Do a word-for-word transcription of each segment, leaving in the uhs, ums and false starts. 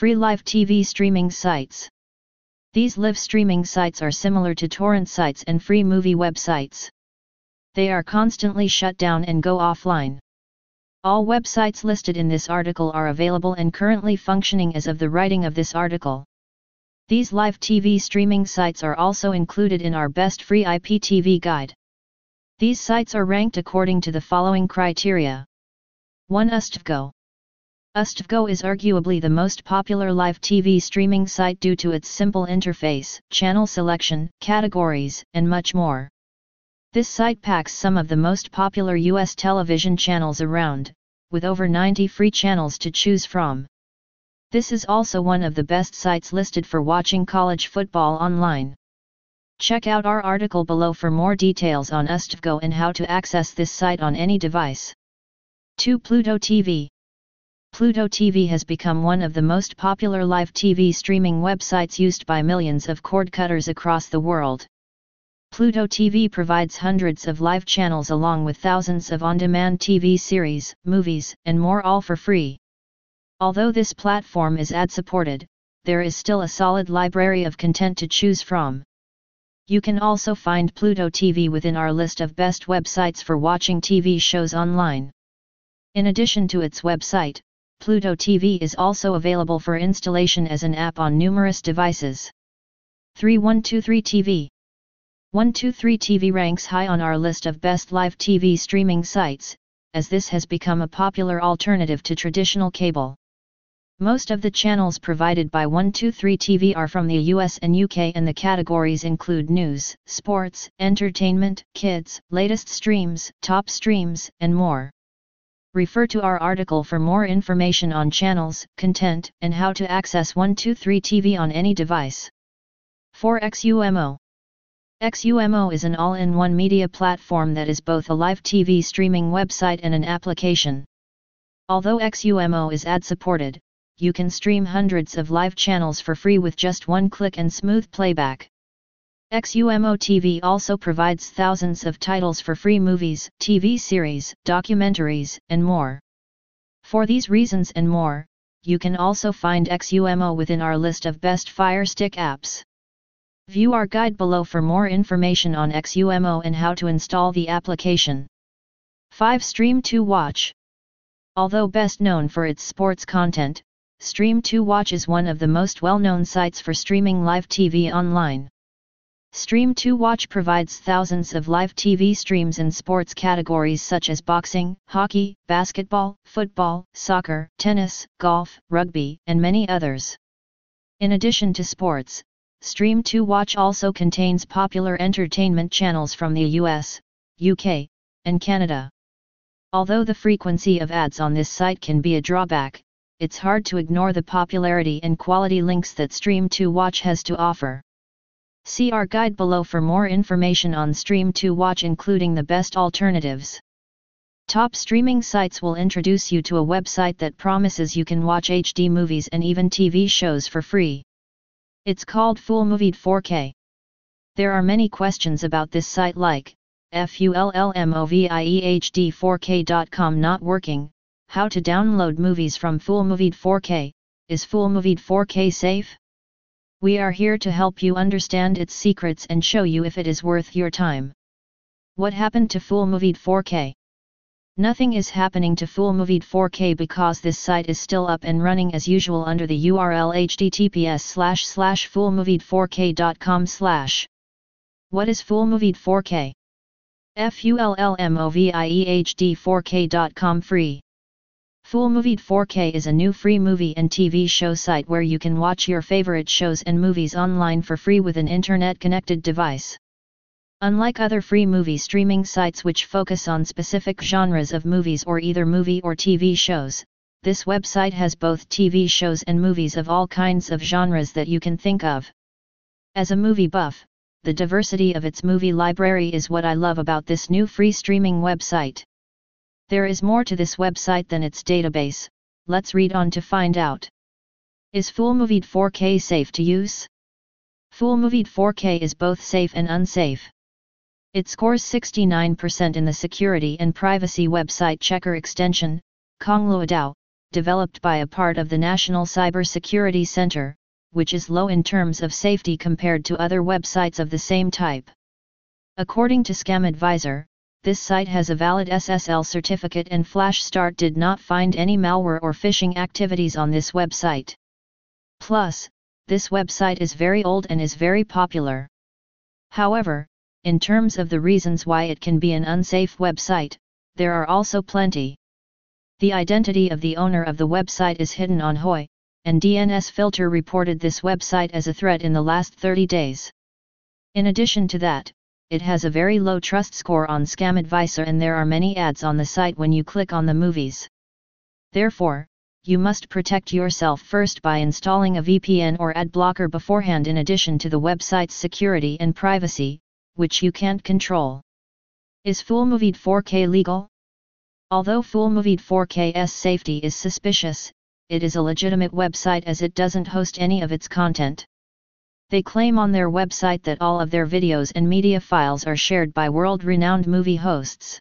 Free live T V streaming sites. These live streaming sites are similar to torrent sites and free movie websites. They are constantly shut down and go offline. All websites listed in this article are available and currently functioning as of the writing of this article. These live T V streaming sites are also included in our Best Free I P T V guide. These sites are ranked according to the following criteria. one U S T V G O. U S T V G O is arguably the most popular live T V streaming site due to its simple interface, channel selection, categories, and much more. This site packs some of the most popular U S television channels around, with over ninety free channels to choose from. This is also one of the best sites listed for watching college football online. Check out our article below for more details on U S T V G O and how to access this site on any device. two Pluto T V. Pluto T V has become one of the most popular live T V streaming websites used by millions of cord cutters across the world. Pluto T V provides hundreds of live channels along with thousands of on-demand T V series, movies, and more, all for free. Although this platform is ad-supported, there is still a solid library of content to choose from. You can also find Pluto T V within our list of best websites for watching T V shows online. In addition to its website, Pluto T V is also available for installation as an app on numerous devices. three one two three T V. one two three T V ranks high on our list of best live T V streaming sites, as this has become a popular alternative to traditional cable. Most of the channels provided by one two three T V are from the U S and U K, and the categories include news, sports, entertainment, kids, latest streams, top streams, and more. Refer to our article for more information on channels, content, and how to access one two three T V on any device. four X U M O. X U M O is an all-in-one media platform that is both a live T V streaming website and an application. Although X U M O is ad-supported, you can stream hundreds of live channels for free with just one click and smooth playback. X U M O T V also provides thousands of titles for free: movies, T V series, documentaries, and more. For these reasons and more, you can also find X U M O within our list of best Fire Stick apps. View our guide below for more information on X U M O and how to install the application. five Stream two Watch. Although best known for its sports content, Stream two Watch is one of the most well-known sites for streaming live T V online. Stream two Watch provides thousands of live T V streams in sports categories such as boxing, hockey, basketball, football, soccer, tennis, golf, rugby, and many others. In addition to sports, Stream two Watch also contains popular entertainment channels from the U S, U K, and Canada. Although the frequency of ads on this site can be a drawback, it's hard to ignore the popularity and quality links that Stream two Watch has to offer. See our guide below for more information on Stream two Watch, including the best alternatives. Top streaming sites will introduce you to a website that promises you can watch H D movies and even T V shows for free. It's called Fullmoviehd four K. There are many questions about this site, like Fullmoviehd four K dot com not working, how to download movies from Fullmoviehd four K, is Fullmoviehd four K safe? We are here to help you understand its secrets and show you if it is worth your time. What happened to Fullmoviehd four K? Nothing is happening to Fullmoviehd four K because this site is still up and running as usual under the U R L H T T P S colon slash slash fullmoviehd four K dot com slash. What is Fullmoviehd four K? Fullmoviehd four K dot com free. Fullmoviehd four K is a new free movie and T V show site where you can watch your favorite shows and movies online for free with an internet-connected device. Unlike other free movie streaming sites which focus on specific genres of movies or either movie or T V shows, this website has both T V shows and movies of all kinds of genres that you can think of. As a movie buff, the diversity of its movie library is what I love about this new free streaming website. There is more to this website than its database. Let's read on to find out. Is Fullmoviehd four K safe to use? Fullmoviehd four K is both safe and unsafe. It scores sixty-nine percent in the security and privacy website checker extension, chongluadao, developed by a part of the National Cyber Security Centre, which is low in terms of safety compared to other websites of the same type. According to Scam Advisor, this site has a valid S S L certificate and Flashstart did not find any malware or phishing activities on this website. Plus, this website is very old and is very popular. However, in terms of the reasons why it can be an unsafe website, there are also plenty. The identity of the owner of the website is hidden on W H O I S, and DNSFilter reported this website as a threat in the last thirty days. In addition to that, it has a very low trust score on Scam Advisor and there are many ads on the site when you click on the movies. Therefore, you must protect yourself first by installing a V P N or ad blocker beforehand in addition to the website's security and privacy, which you can't control. Is Fullmoviehd four K legal? Although Fullmoviehd four K's safety is suspicious, it is a legitimate website as it doesn't host any of its content. They claim on their website that all of their videos and media files are shared by world-renowned movie hosts.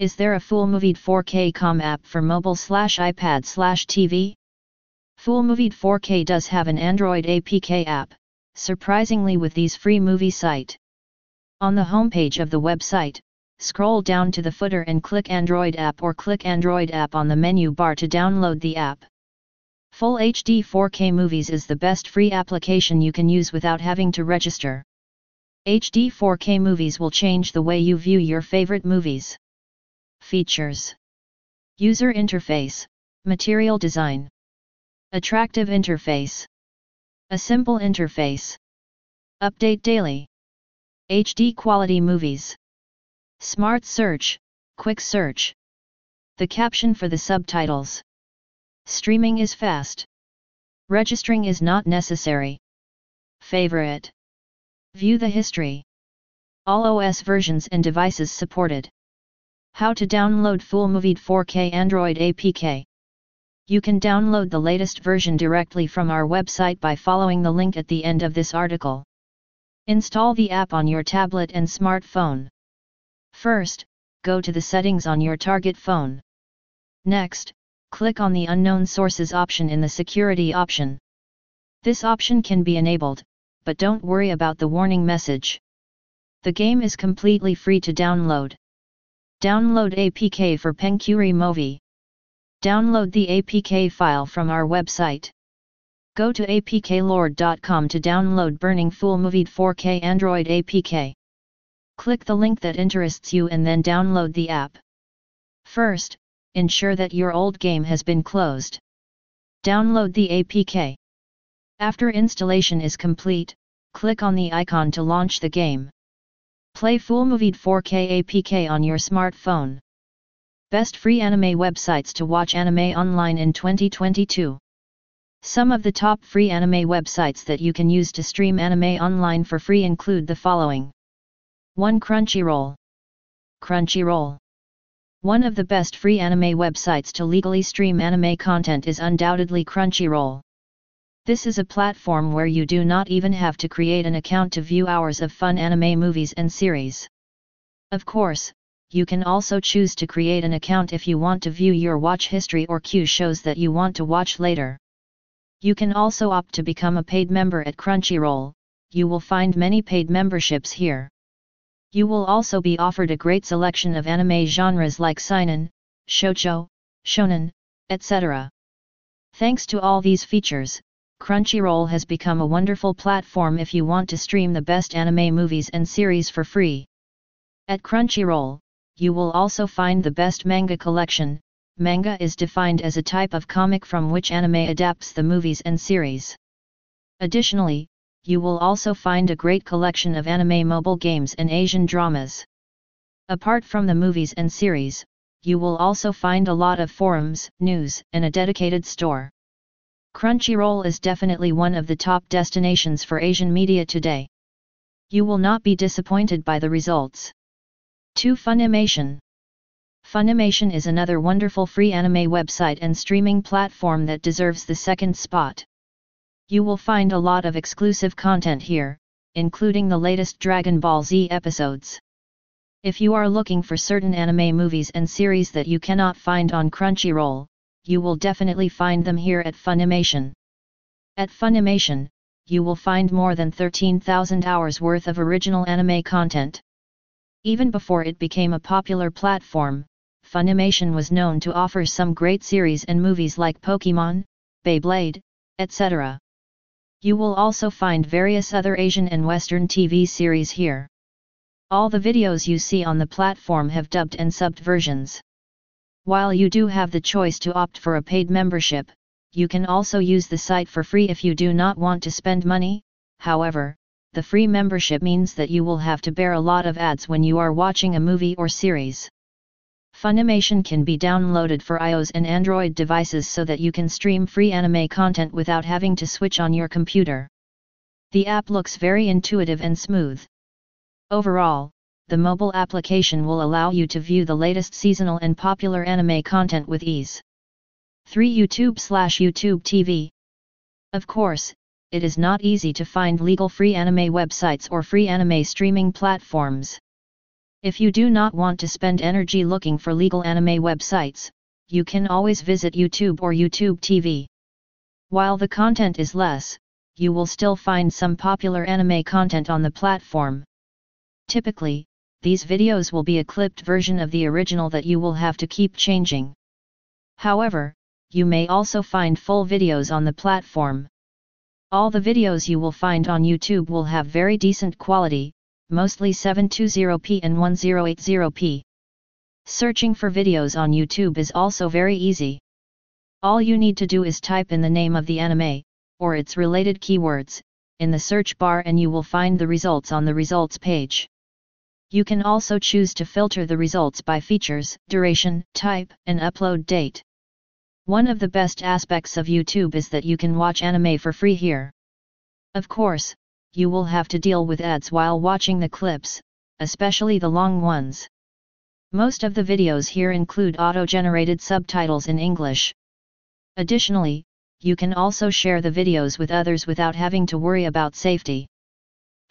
Is there a Fullmoviehd four K dot com app for mobile slash iPad slash T V? Fullmoviehd four K does have an Android A P K app, surprisingly with these free movie site. On the homepage of the website, scroll down to the footer and click Android app or click Android app on the menu bar to download the app. Full H D four K Movies is the best free application you can use without having to register. H D four K Movies will change the way you view your favorite movies. Features: user interface, material design, attractive interface, a simple interface, update daily, H D quality movies, smart search, quick search, the caption for the subtitles. Streaming is fast. Registering is not necessary. Favorite. View the history. All O S versions and devices supported. How to download Fullmoviehd four K Android A P K. You can download the latest version directly from our website by following the link at the end of this article. Install the app on your tablet and smartphone. First, go to the settings on your target phone. Next, click on the Unknown Sources option in the Security option. This option can be enabled, but don't worry about the warning message. The game is completely free to download. Download A P K for Pengcuri Movie. Download the A P K file from our website. Go to A P K lord dot com to download Burning Fullmoviehd four K Android A P K. Click the link that interests you and then download the app. First, ensure that your old game has been closed. Download the A P K. After installation is complete, click on the icon to launch the game. Play Fullmoviehd four K A P K on your smartphone. Best free anime websites to watch anime online in twenty twenty-two. Some of the top free anime websites that you can use to stream anime online for free include the following. one Crunchyroll. Crunchyroll. One of the best free anime websites to legally stream anime content is undoubtedly Crunchyroll. This is a platform where you do not even have to create an account to view hours of fun anime movies and series. Of course, you can also choose to create an account if you want to view your watch history or queue shows that you want to watch later. You can also opt to become a paid member at Crunchyroll. You will find many paid memberships here. You will also be offered a great selection of anime genres like seinen, shoujo, shonen, et cetera. Thanks to all these features, Crunchyroll has become a wonderful platform if you want to stream the best anime movies and series for free. At Crunchyroll, you will also find the best manga collection. Manga is defined as a type of comic from which anime adapts the movies and series. Additionally, you will also find a great collection of anime mobile games and Asian dramas. Apart from the movies and series, you will also find a lot of forums, news, and a dedicated store. Crunchyroll is definitely one of the top destinations for Asian media today. You will not be disappointed by the results. two Funimation. Funimation is another wonderful free anime website and streaming platform that deserves the second spot. You will find a lot of exclusive content here, including the latest Dragon Ball Z episodes. If you are looking for certain anime movies and series that you cannot find on Crunchyroll, you will definitely find them here at Funimation. At Funimation, you will find more than thirteen thousand hours worth of original anime content. Even before it became a popular platform, Funimation was known to offer some great series and movies like Pokémon, Beyblade, et cetera. You will also find various other Asian and Western T V series here. All the videos you see on the platform have dubbed and subbed versions. While you do have the choice to opt for a paid membership, you can also use the site for free if you do not want to spend money. However, the free membership means that you will have to bear a lot of ads when you are watching a movie or series. Funimation can be downloaded for iOS and Android devices so that you can stream free anime content without having to switch on your computer. The app looks very intuitive and smooth. Overall, the mobile application will allow you to view the latest seasonal and popular anime content with ease. three YouTube slash YouTube T V. Of course, it is not easy to find legal free anime websites or free anime streaming platforms. If you do not want to spend energy looking for legal anime websites, you can always visit YouTube or YouTube T V. While the content is less, you will still find some popular anime content on the platform. Typically, these videos will be a clipped version of the original that you will have to keep changing. However, you may also find full videos on the platform. All the videos you will find on YouTube will have very decent quality, mostly seven twenty p and ten eighty p. Searching for videos on YouTube is also very easy. All you need to do is type in the name of the anime, or its related keywords, in the search bar and you will find the results on the results page. You can also choose to filter the results by features, duration, type, and upload date. One of the best aspects of YouTube is that you can watch anime for free here. Of course, you will have to deal with ads while watching the clips, especially the long ones. Most of the videos here include auto-generated subtitles in English. Additionally, you can also share the videos with others without having to worry about safety.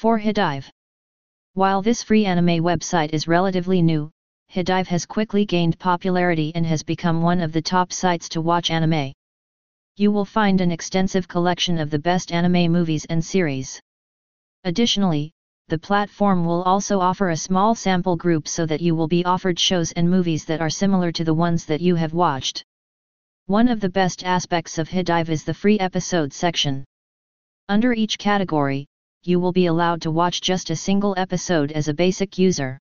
four HIDIVE. While this free anime website is relatively new, HIDIVE has quickly gained popularity and has become one of the top sites to watch anime. You will find an extensive collection of the best anime movies and series. Additionally, the platform will also offer a small sample group so that you will be offered shows and movies that are similar to the ones that you have watched. One of the best aspects of HIDIVE is the free episode section. Under each category, you will be allowed to watch just a single episode as a basic user.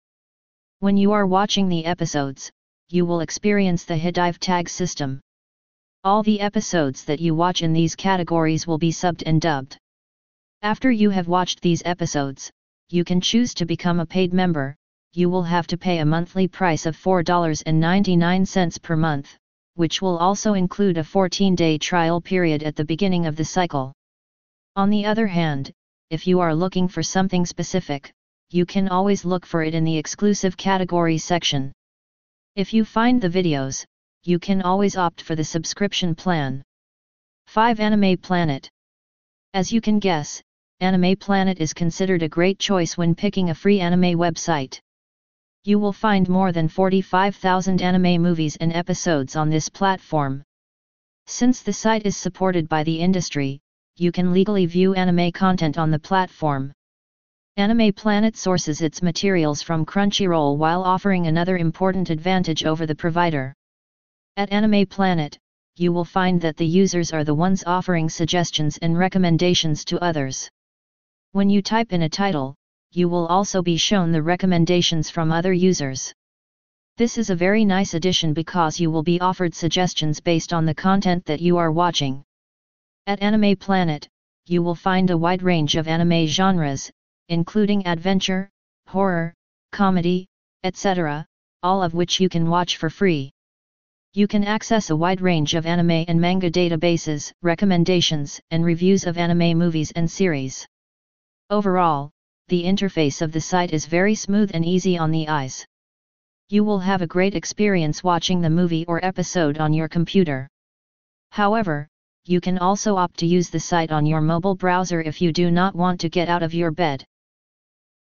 When you are watching the episodes, you will experience the HIDIVE tag system. All the episodes that you watch in these categories will be subbed and dubbed. After you have watched these episodes, you can choose to become a paid member. You will have to pay a monthly price of four dollars and ninety-nine cents per month, which will also include a fourteen-day trial period at the beginning of the cycle. On the other hand, if you are looking for something specific, you can always look for it in the exclusive category section. If you find the videos, you can always opt for the subscription plan. five Anime Planet. As you can guess, Anime Planet is considered a great choice when picking a free anime website. You will find more than forty-five thousand anime movies and episodes on this platform. Since the site is supported by the industry, you can legally view anime content on the platform. Anime Planet sources its materials from Crunchyroll while offering another important advantage over the provider. At Anime Planet, you will find that the users are the ones offering suggestions and recommendations to others. When you type in a title, you will also be shown the recommendations from other users. This is a very nice addition because you will be offered suggestions based on the content that you are watching. At Anime Planet, you will find a wide range of anime genres, including adventure, horror, comedy, et cetera, all of which you can watch for free. You can access a wide range of anime and manga databases, recommendations, and reviews of anime movies and series. Overall, the interface of the site is very smooth and easy on the eyes. You will have a great experience watching the movie or episode on your computer. However, you can also opt to use the site on your mobile browser if you do not want to get out of your bed.